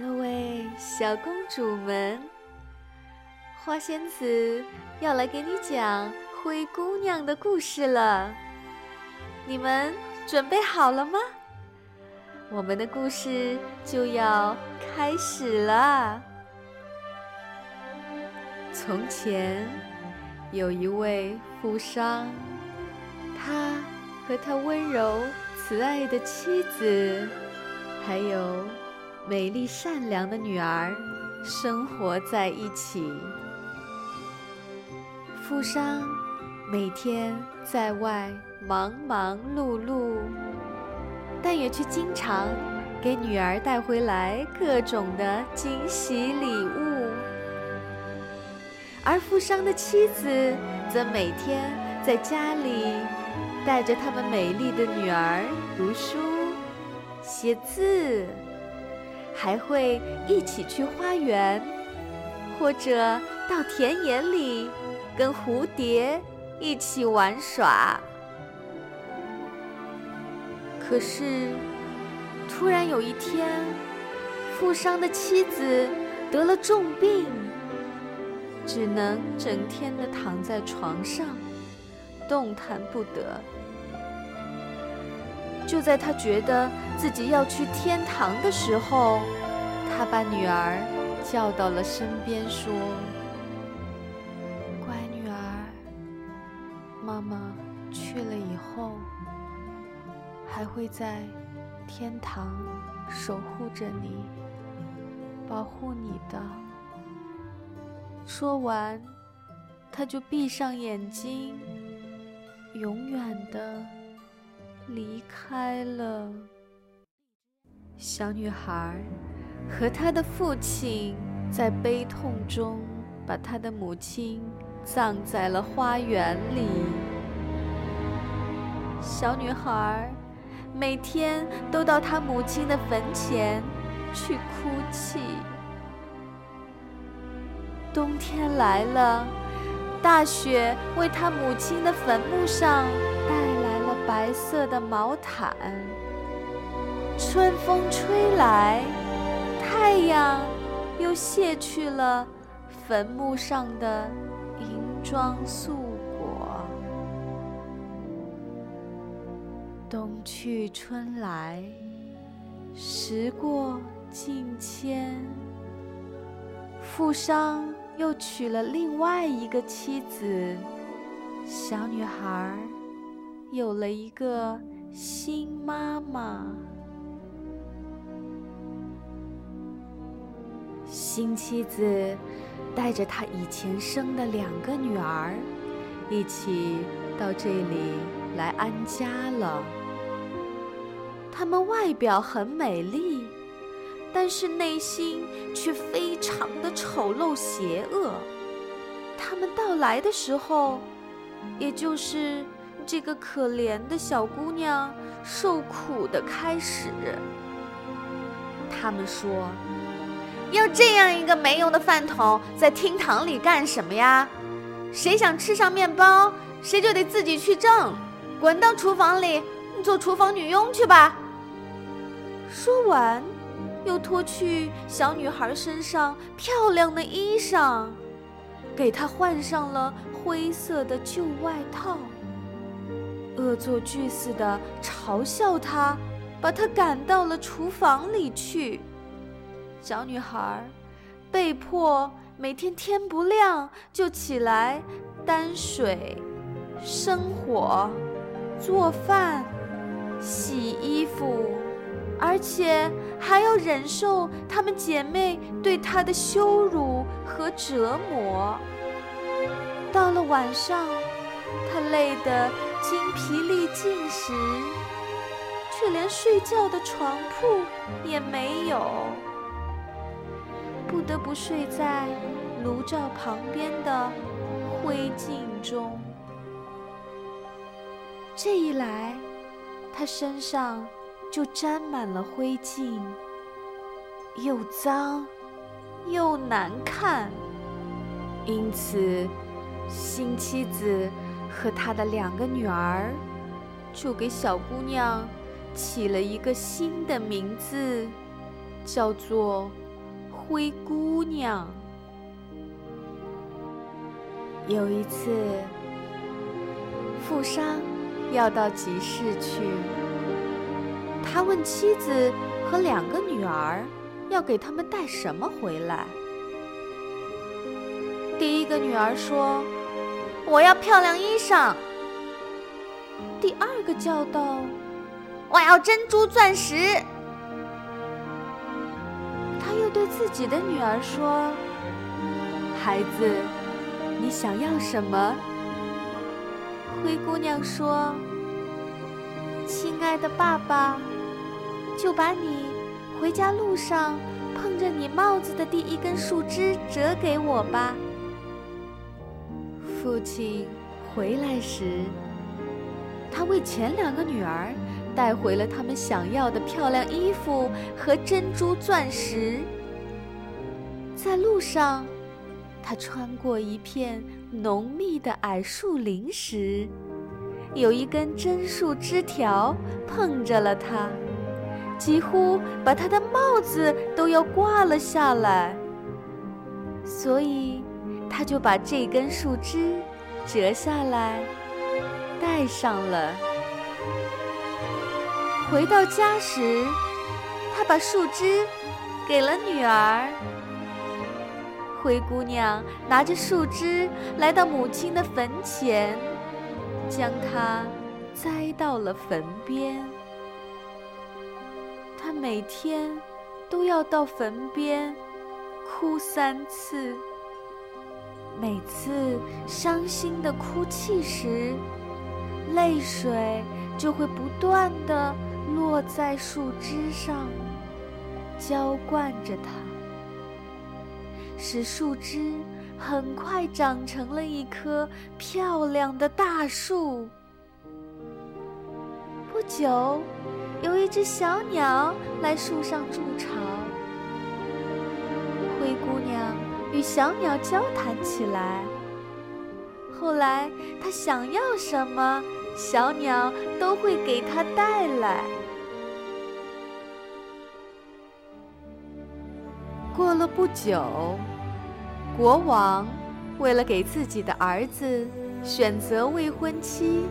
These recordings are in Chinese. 各位小公主们，花仙子要来给你讲灰姑娘的故事了，你们准备好了吗？我们的故事就要开始了。从前有一位富商，他和他温柔慈爱的妻子，还有美丽善良的女儿生活在一起。富商每天在外忙忙碌碌，但也却经常给女儿带回来各种的惊喜礼物，而富商的妻子则每天在家里带着他们美丽的女儿读书、写字，还会一起去花园，或者到田野里跟蝴蝶一起玩耍。可是突然有一天，富商的妻子得了重病，只能整天地躺在床上，动弹不得。就在他觉得自己要去天堂的时候，他把女儿叫到了身边说：乖女儿，妈妈去了以后还会在天堂守护着你，保护你的。说完，他就闭上眼睛，永远地离开了。小女孩和她的父亲在悲痛中把她的母亲葬在了花园里。小女孩每天都到她母亲的坟前去哭泣。冬天来了，大雪为她母亲的坟墓上带来了白色的毛毯。春风吹来，太阳又卸去了坟墓上的银装素。冬去春来，时过境迁，富商又娶了另外一个妻子，小女孩有了一个新妈妈。新妻子带着她以前生的2个女儿一起到这里来安家了。她们外表很美丽，但是内心却非常的丑陋邪恶。她们到来的时候，也就是这个可怜的小姑娘受苦的开始。她们说：要这样一个没用的饭桶在厅堂里干什么呀？谁想吃上面包，谁就得自己去挣，滚到厨房里做厨房女佣去吧。说完，又脱去小女孩身上漂亮的衣裳，给她换上了灰色的旧外套，恶作剧似的嘲笑她，把她赶到了厨房里去。小女孩被迫每天天不亮就起来担水、生火、做饭、洗衣服，而且还要忍受她们姐妹对她的羞辱和折磨。到了晚上，她累得精疲力尽时，却连睡觉的床铺也没有，不得不睡在炉灶旁边的灰烬中。这一来，她身上就沾满了灰烬，又脏又难看。因此，新妻子和她的2个女儿就给小姑娘起了一个新的名字，叫做灰姑娘。有一次，富商要到集市去，他问妻子和2个女儿要给他们带什么回来。第1个女儿说：“我要漂亮衣裳。”第2个叫道：“我要珍珠钻石。”他又对自己的女儿说：“孩子，你想要什么？”灰姑娘说：“亲爱的爸爸，就把你回家路上碰着你帽子的第1根树枝折给我吧。”父亲回来时，他为前2个女儿带回了他们想要的漂亮衣服和珍珠钻石。在路上，他穿过一片浓密的矮树林时，有一根针树枝条碰着了他，几乎把他的帽子都要刮了下来，所以他就把这根树枝折下来戴上了。回到家时，他把树枝给了女儿。灰姑娘拿着树枝来到母亲的坟前，将它栽到了坟边。她每天都要到坟边哭3次，每次伤心的哭泣时，泪水就会不断地落在树枝上，浇灌着它，使树枝很快长成了一棵漂亮的大树。不久，有一只小鸟来树上筑巢，灰姑娘与小鸟交谈起来。后来她想要什么，小鸟都会给她带来。过了不久，国王为了给自己的儿子选择未婚妻，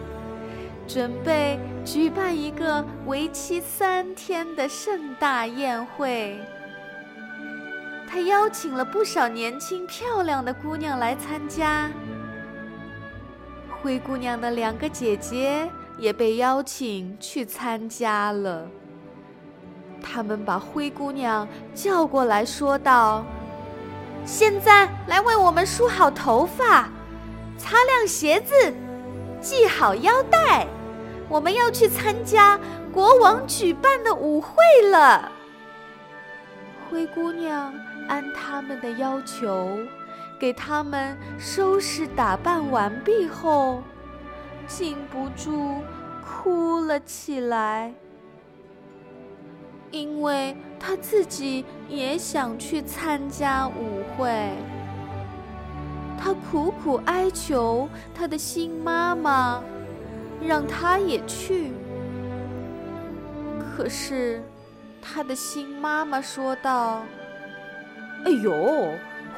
准备举办一个为期3天的盛大宴会。他邀请了不少年轻漂亮的姑娘来参加，灰姑娘的2个姐姐也被邀请去参加了。他们把灰姑娘叫过来说道：“现在来为我们梳好头发，擦亮鞋子，系好腰带，我们要去参加国王举办的舞会了。”灰姑娘按他们的要求，给他们收拾打扮完毕后，禁不住哭了起来，因为她自己也想去参加舞会。她苦苦哀求她的新妈妈，让她也去。可是她的新妈妈说道：“哎呦，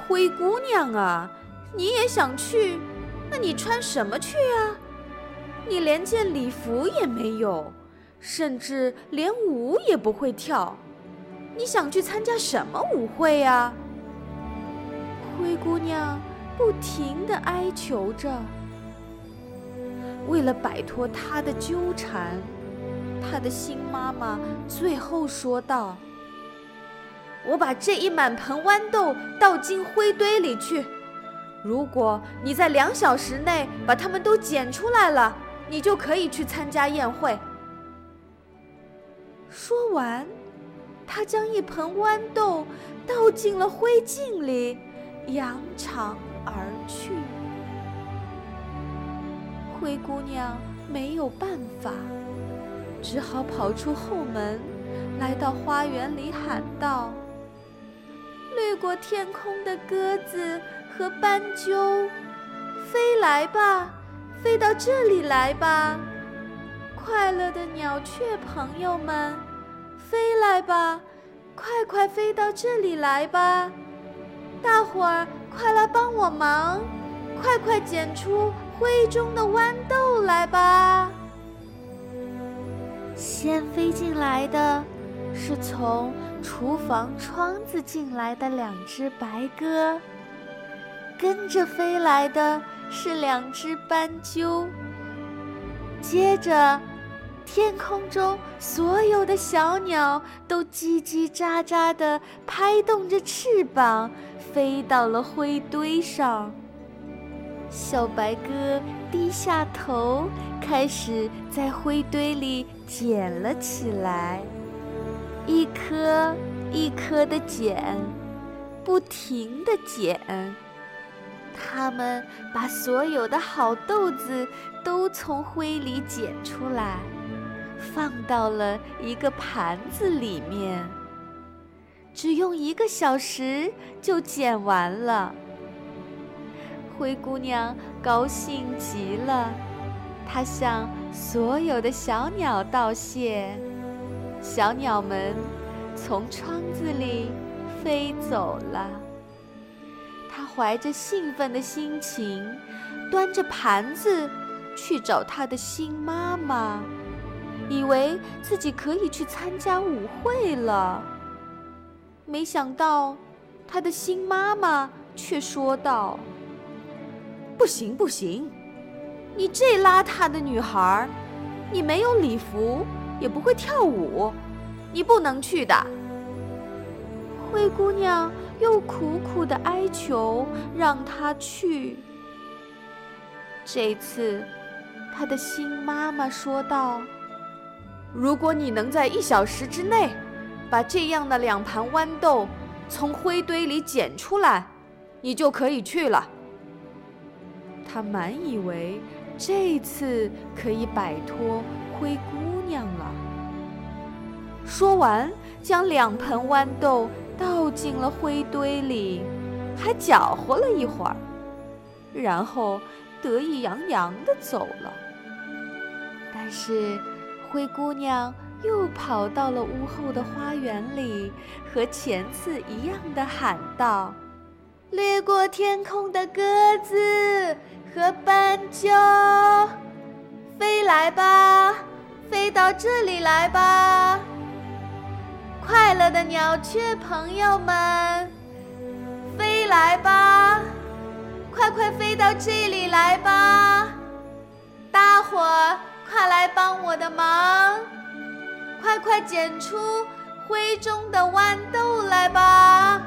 灰姑娘啊，你也想去？那你穿什么去啊？你连件礼服也没有，甚至连舞也不会跳，你想去参加什么舞会啊？”灰姑娘不停地哀求着。为了摆脱她的纠缠，她的新妈妈最后说道：“我把这一满盆豌豆倒进灰堆里去，如果你在2小时内把它们都捡出来了，你就可以去参加宴会。”说完，她将一盆豌豆倒进了灰烬里，扬长而去。灰姑娘没有办法，只好跑出后门，来到花园里喊道：“掠过天空的鸽子和斑鸠，飞来吧，飞到这里来吧！快乐的鸟雀朋友们，飞来吧，快快飞到这里来吧！大伙儿快来帮我忙，快快捡出灰中的豌豆来吧！先飞进来的是从厨房窗子进来的两只白鸽，跟着飞来的是两只斑鸠，接着天空中所有的小鸟都叽叽喳喳地拍动着翅膀，飞到了灰堆上。小白鸽低下头，开始在灰堆里捡了起来，一颗一颗地捡，不停地捡。它们把所有的好豆子都从灰里捡出来，放到了一个盘子里面，只用1个小时就捡完了。灰姑娘高兴极了，她向所有的小鸟道谢。小鸟们从窗子里飞走了。她怀着兴奋的心情，端着盘子去找她的新妈妈，以为自己可以去参加舞会了。没想到他的新妈妈却说道：“不行不行，你这邋遢的女孩，你没有礼服，也不会跳舞，你不能去的。”灰姑娘又苦苦地哀求让她去。这次她的新妈妈说道：“如果你能在1小时之内把这样的2盘豌豆从灰堆里捡出来，你就可以去了。”他满以为这次可以摆脱灰姑娘了。说完，将2盆豌豆倒进了灰堆里，还搅和了一会儿，然后得意洋洋地走了。但是灰姑娘又跑到了屋后的花园里，和前次一样地喊道：“掠过天空的鸽子和斑鸠，飞来吧，飞到这里来吧！快乐的鸟雀朋友们，飞来吧，快快飞到这里来吧！大伙儿快来帮我的忙，快快捡出灰中的豌豆来吧！”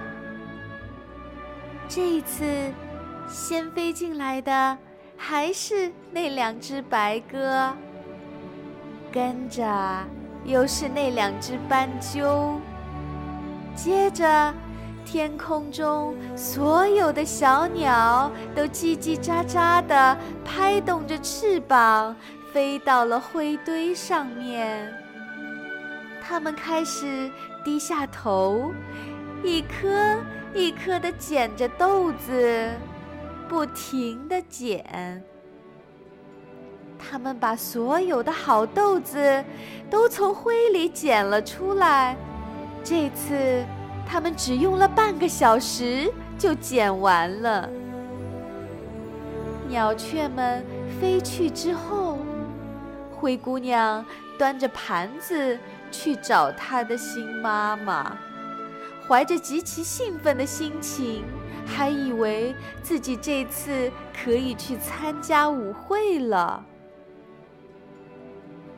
这一次，先飞进来的还是那2只白鸽，跟着又是那2只斑鸠，接着天空中所有的小鸟都叽叽喳喳地拍动着翅膀，飞到了灰堆上面。它们开始低下头，一颗一颗地捡着豆子，不停地捡。它们把所有的好豆子都从灰里捡了出来，这次它们只用了半个小时就捡完了。鸟雀们飞去之后，灰姑娘端着盘子去找她的新妈妈，怀着极其兴奋的心情，还以为自己这次可以去参加舞会了。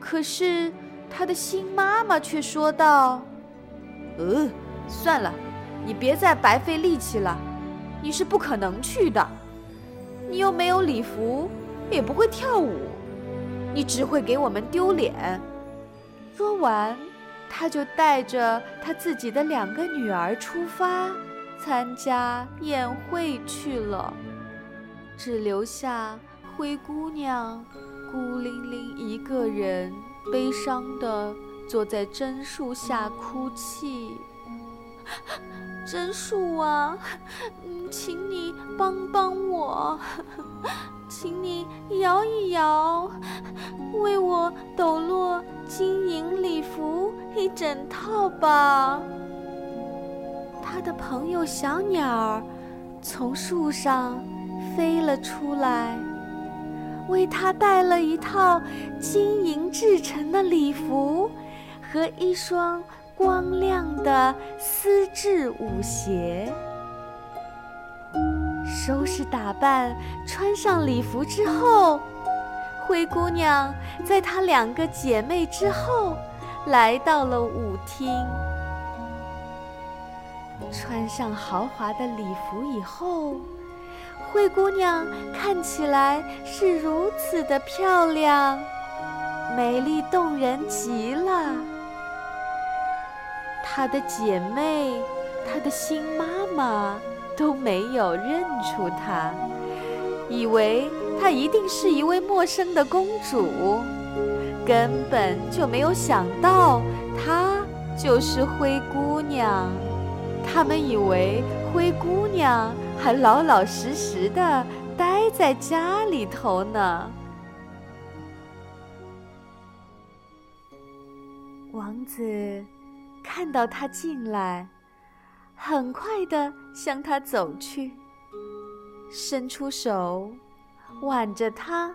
可是她的新妈妈却说道：“算了，你别再白费力气了，你是不可能去的，你又没有礼服，也不会跳舞，你只会给我们丢脸。”说完，他就带着他自己的2个女儿出发，参加宴会去了，只留下灰姑娘孤零零一个人，悲伤地坐在榛树下哭泣。“榛树啊，请你帮帮我，请你摇一摇，为我抖落金银礼服1整套吧。”他的朋友小鸟从树上飞了出来，为他带了一套金银制成的礼服和一双光亮的丝质舞鞋。收拾打扮，穿上礼服之后，灰姑娘在她两个姐妹之后来到了舞厅。穿上豪华的礼服以后，灰姑娘看起来是如此的漂亮，美丽动人极了。她的姐妹，她的新妈妈都没有认出她，以为她一定是一位陌生的公主，根本就没有想到她就是灰姑娘。他们以为灰姑娘还老老实实地待在家里头呢。王子看到她进来，很快地向她走去，伸出手挽着她，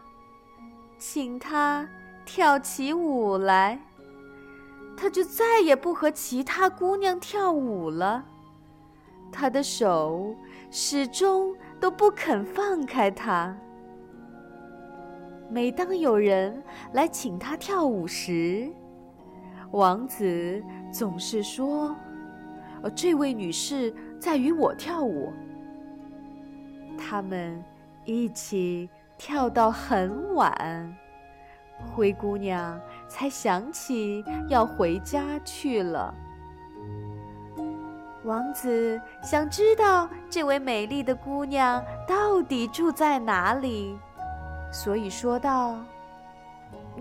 请她跳起舞来。她就再也不和其他姑娘跳舞了，他的手始终都不肯放开他。每当有人来请他跳舞时，王子总是说：这位女士在与我跳舞。他们一起跳到很晚，灰姑娘才想起要回家去了。王子想知道这位美丽的姑娘到底住在哪里，所以说道：“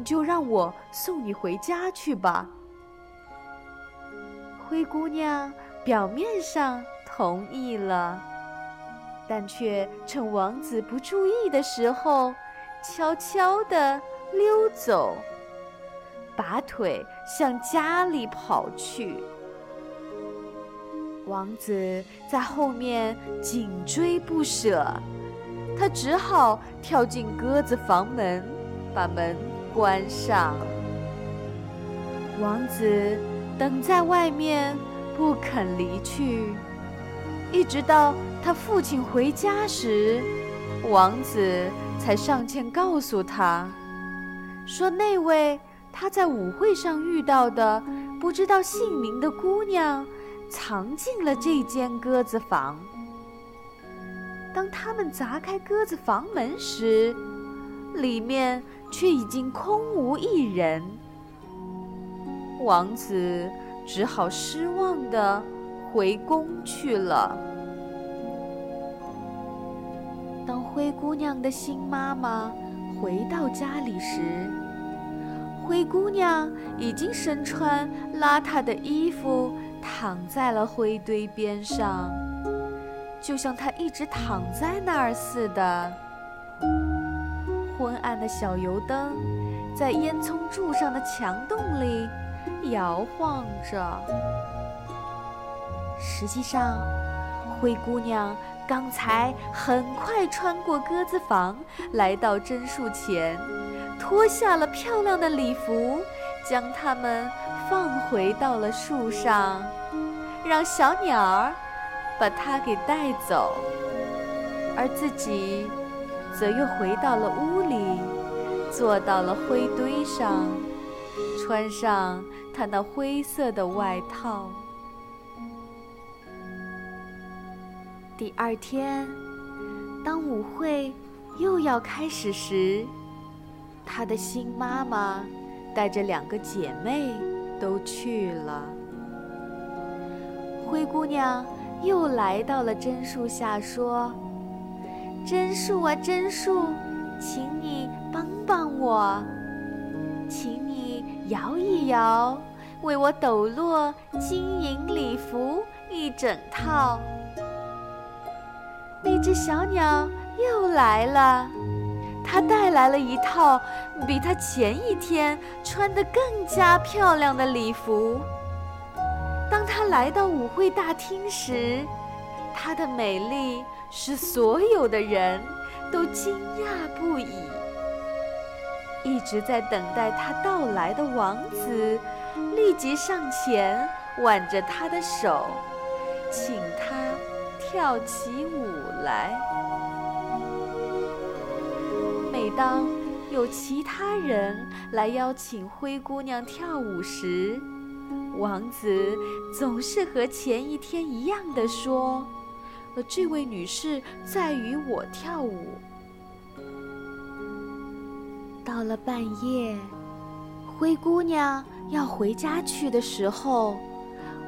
就让我送你回家去吧。”灰姑娘表面上同意了，但却趁王子不注意的时候，悄悄地溜走，拔腿向家里跑去。王子在后面紧追不舍，他只好跳进鸽子房门，把门关上。王子等在外面不肯离去，一直到他父亲回家时，王子才上前告诉他，说那位他在舞会上遇到的不知道姓名的姑娘藏进了这间鸽子房。当他们砸开鸽子房门时，里面却已经空无一人。王子只好失望地回宫去了。当灰姑娘的新妈妈回到家里时，灰姑娘已经身穿邋遢的衣服，躺在了灰堆边上，就像她一直躺在那儿似的。昏暗的小油灯在烟囱柱上的墙洞里摇晃着。实际上，灰姑娘刚才很快穿过鸽子房，来到榛树前，脱下了漂亮的礼服，将它们放回到了树上，让小鸟儿把它给带走，而自己则又回到了屋里，坐到了灰堆上，穿上它那灰色的外套。第二天，当舞会又要开始时，她的新妈妈带着两个姐妹都去了。灰姑娘又来到了榛树下，说：“榛树啊榛树，请你帮帮我，请你摇一摇，为我抖落金银礼服一整套。”那只小鸟又来了，她带来了一套比她前一天穿得更加漂亮的礼服。当她来到舞会大厅时，她的美丽使所有的人都惊讶不已。一直在等待她到来的王子立即上前挽着她的手，请她跳起舞来。每当有其他人来邀请灰姑娘跳舞时，王子总是和前一天一样地说：这位女士在与我跳舞。到了半夜，灰姑娘要回家去的时候，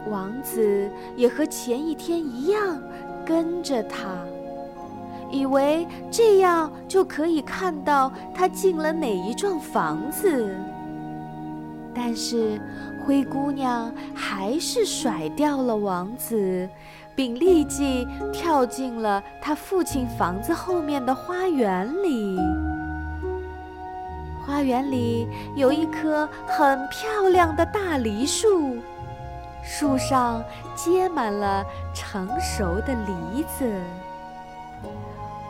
王子也和前一天一样跟着她，以为这样就可以看到她进了哪一幢房子。但是灰姑娘还是甩掉了王子，并立即跳进了她父亲房子后面的花园里。花园里有一棵很漂亮的大梨树，树上结满了成熟的梨子。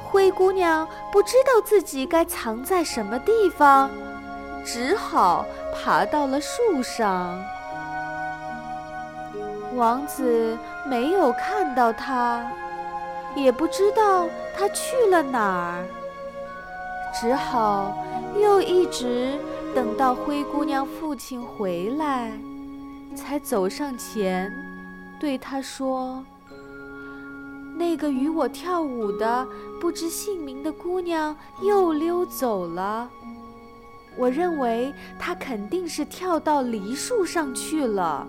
灰姑娘不知道自己该藏在什么地方，只好爬到了树上。王子没有看到她，也不知道她去了哪儿，只好又一直等到灰姑娘父亲回来，才走上前对她说：那个与我跳舞的不知姓名的姑娘又溜走了，我认为她肯定是跳到梨树上去了。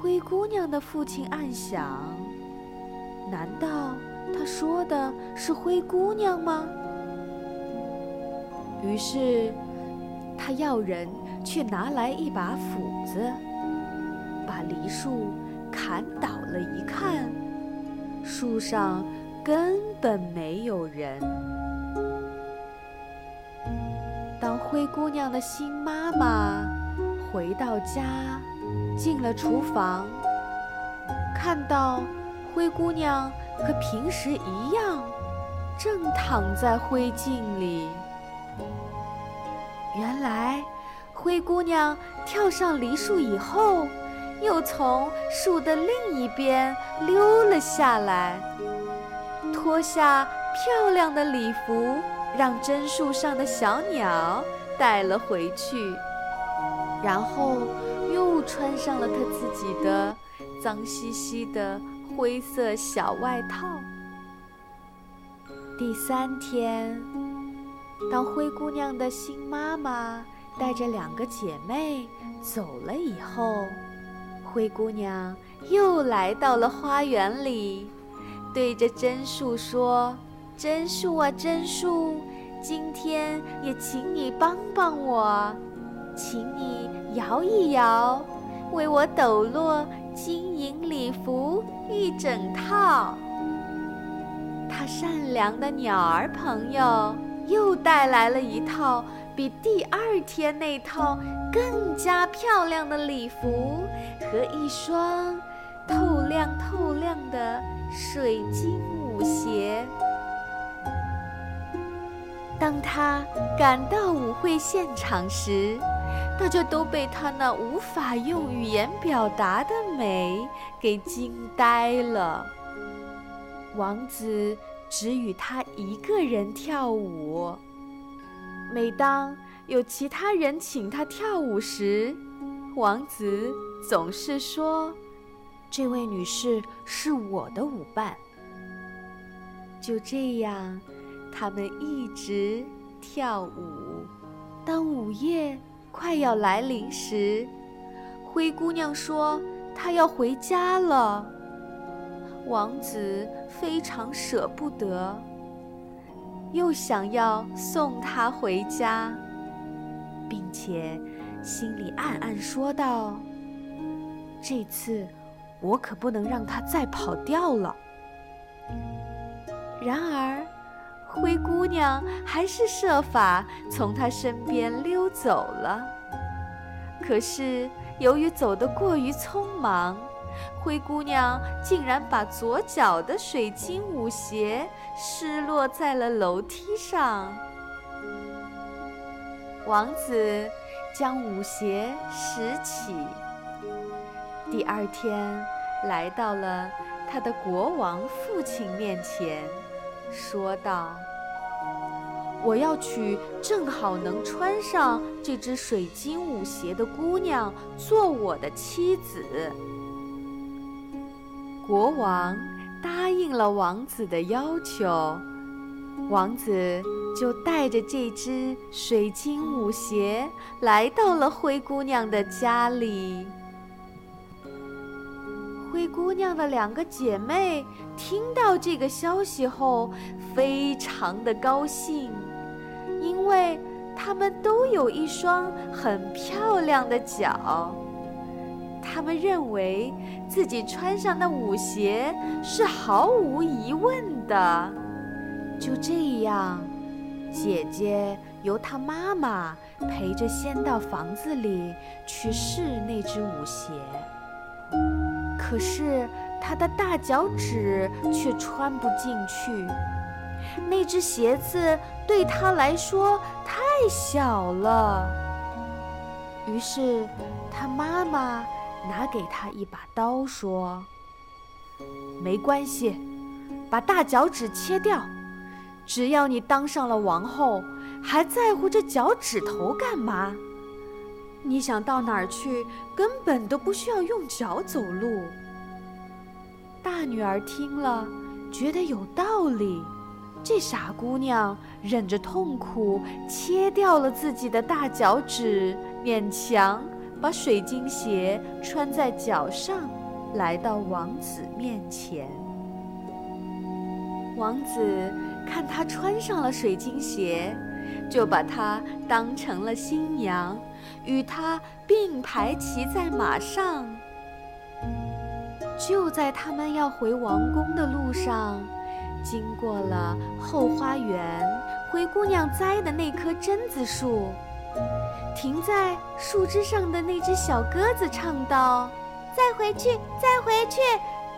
灰姑娘的父亲暗想，难道他说的是灰姑娘吗？于是他要人去拿来一把斧子，把梨树砍倒了一看，树上根本没有人。当灰姑娘的新妈妈回到家，进了厨房，看到灰姑娘和平时一样正躺在灰烬里。原来灰姑娘跳上梨树以后，又从树的另一边溜了下来，脱下漂亮的礼服，让榛树上的小鸟带了回去，然后又穿上了她自己的脏兮兮的灰色小外套。第三天，当灰姑娘的新妈妈带着2个姐妹走了以后，灰姑娘又来到了花园里，对着榛树说：榛树啊榛树，今天也请你帮帮我，请你摇一摇，为我抖落金银礼服一整套。她善良的鸟儿朋友又带来了一套比第2天那套更加漂亮的礼服和一双透亮的水晶舞鞋。当她赶到舞会现场时，大家都被她那无法用语言表达的美给惊呆了。王子只与她一个人跳舞，每当有其他人请她跳舞时，王子总是说：这位女士是我的舞伴。就这样，他们一直跳舞。当午夜快要来临时，灰姑娘说她要回家了。王子非常舍不得，又想要送她回家，并且心里暗暗说道：这次我可不能让她再跑掉了。然而灰姑娘还是设法从她身边溜走了，可是由于走得过于匆忙，灰姑娘竟然把左脚的水晶舞鞋失落在了楼梯上。王子将舞鞋拾起，第二天来到了他的国王父亲面前，说道：我要娶正好能穿上这只水晶舞鞋的姑娘做我的妻子。国王答应了王子的要求，王子就带着这只水晶舞鞋来到了灰姑娘的家里。灰姑娘的两个姐妹听到这个消息后，非常的高兴，因为她们都有一双很漂亮的脚。她们认为自己穿上的舞鞋是毫无疑问的。就这样，姐姐由她妈妈陪着先到房子里去试那只舞鞋，可是她的大脚趾却穿不进去，那只鞋子对她来说太小了。于是她妈妈拿给她一把刀，说：没关系，把大脚趾切掉，只要你当上了王后，还在乎这脚趾头干嘛？你想到哪儿去，根本都不需要用脚走路。大女儿听了，觉得有道理。这傻姑娘忍着痛苦，切掉了自己的大脚趾，勉强把水晶鞋穿在脚上，来到王子面前。王子看她穿上了水晶鞋，就把她当成了新娘，与她并排骑在马上。就在他们要回王宫的路上，经过了后花园灰姑娘栽的那棵榛子树，停在树枝上的那只小鸽子唱道：再回去，再回去，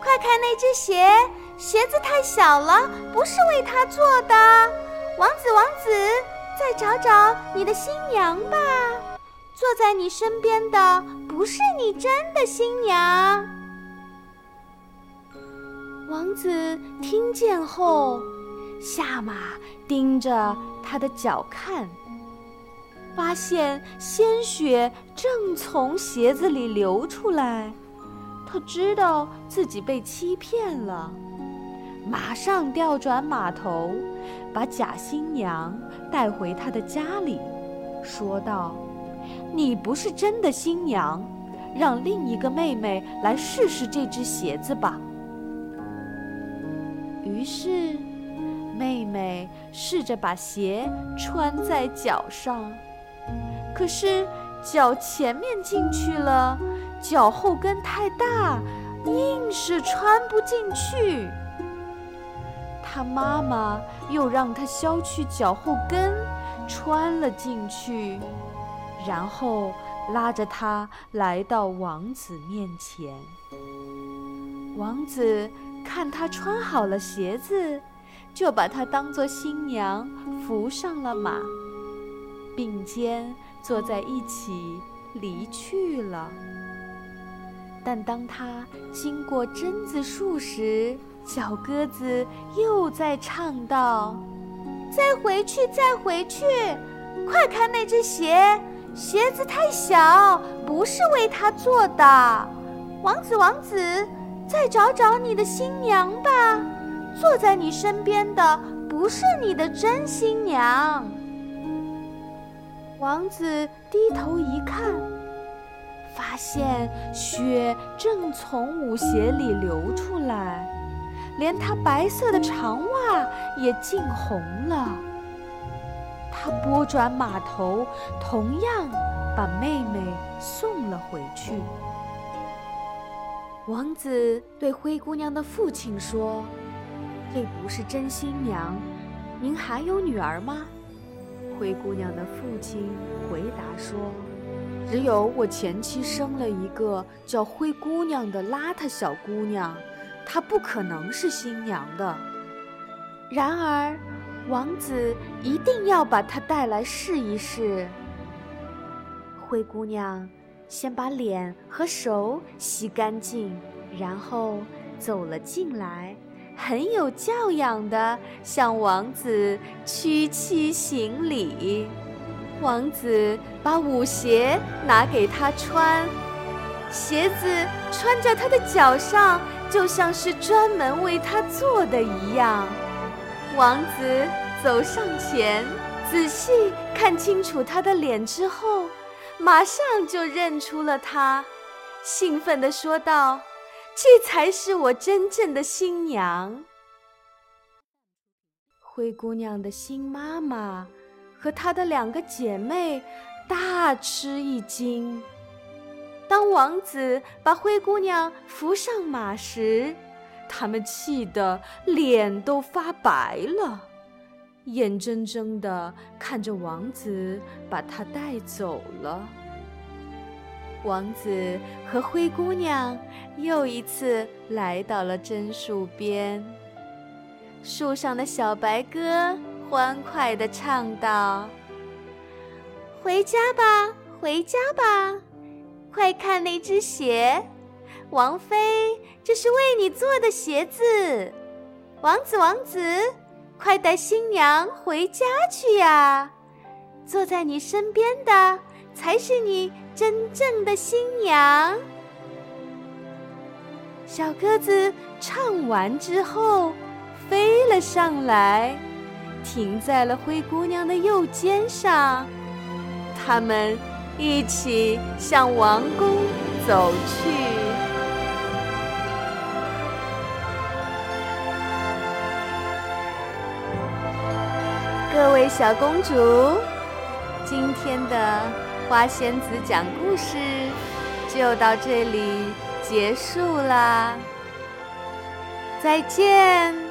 快看那只鞋，鞋子太小了，不是为它做的。王子，王子，再找找你的新娘吧，坐在你身边的不是你真的新娘。王子听见后，下马盯着他的脚看，发现鲜血正从鞋子里流出来，他知道自己被欺骗了，马上调转马头，把假新娘带回他的家里，说道：你不是真的新娘，让另一个妹妹来试试这只鞋子吧。于是妹妹试着把鞋穿在脚上，可是脚前面进去了，脚后跟太大，硬是穿不进去。她妈妈又让她削去脚后跟，穿了进去，然后拉着她来到王子面前。王子看她穿好了鞋子，就把她当作新娘扶上了马，并肩坐在一起离去了。但当她经过榛子树时，小鸽子又在唱道：再回去，再回去，快看那只鞋，鞋子太小，不是为它做的。王子，王子，再找找你的新娘吧，坐在你身边的不是你的真新娘。王子低头一看，发现血正从舞鞋里流出来，连他白色的长袜也浸红了。他拨转马头，同样把妹妹送了回去。王子对灰姑娘的父亲说：这不是真新娘，您还有女儿吗？灰姑娘的父亲回答说：只有我前妻生了一个叫灰姑娘的邋遢小姑娘，她不可能是新娘的。然而，王子一定要把她带来试一试。灰姑娘先把脸和手洗干净，然后走了进来，很有教养地向王子屈膝行礼。王子把舞鞋拿给她穿，鞋子穿在她的脚上，就像是专门为她做的一样。王子走上前，仔细看清楚她的脸之后，马上就认出了她，兴奋地说道：“这才是我真正的新娘。”灰姑娘的新妈妈和她的2个姐妹大吃一惊。当王子把灰姑娘扶上马时，她们气得脸都发白了，眼睁睁地看着王子把她带走了。王子和灰姑娘又一次来到了榛树边，树上的小白鸽欢快地唱道：“回家吧，回家吧，快看那只鞋，王妃，这是为你做的鞋子。王子，王子，快带新娘回家去呀！坐在你身边的才是你真正的新娘。”小鸽子唱完之后飞了上来，停在了灰姑娘的右肩上，他们一起向王宫走去。各位小公主，今天的花仙子讲故事就到这里结束啦，再见。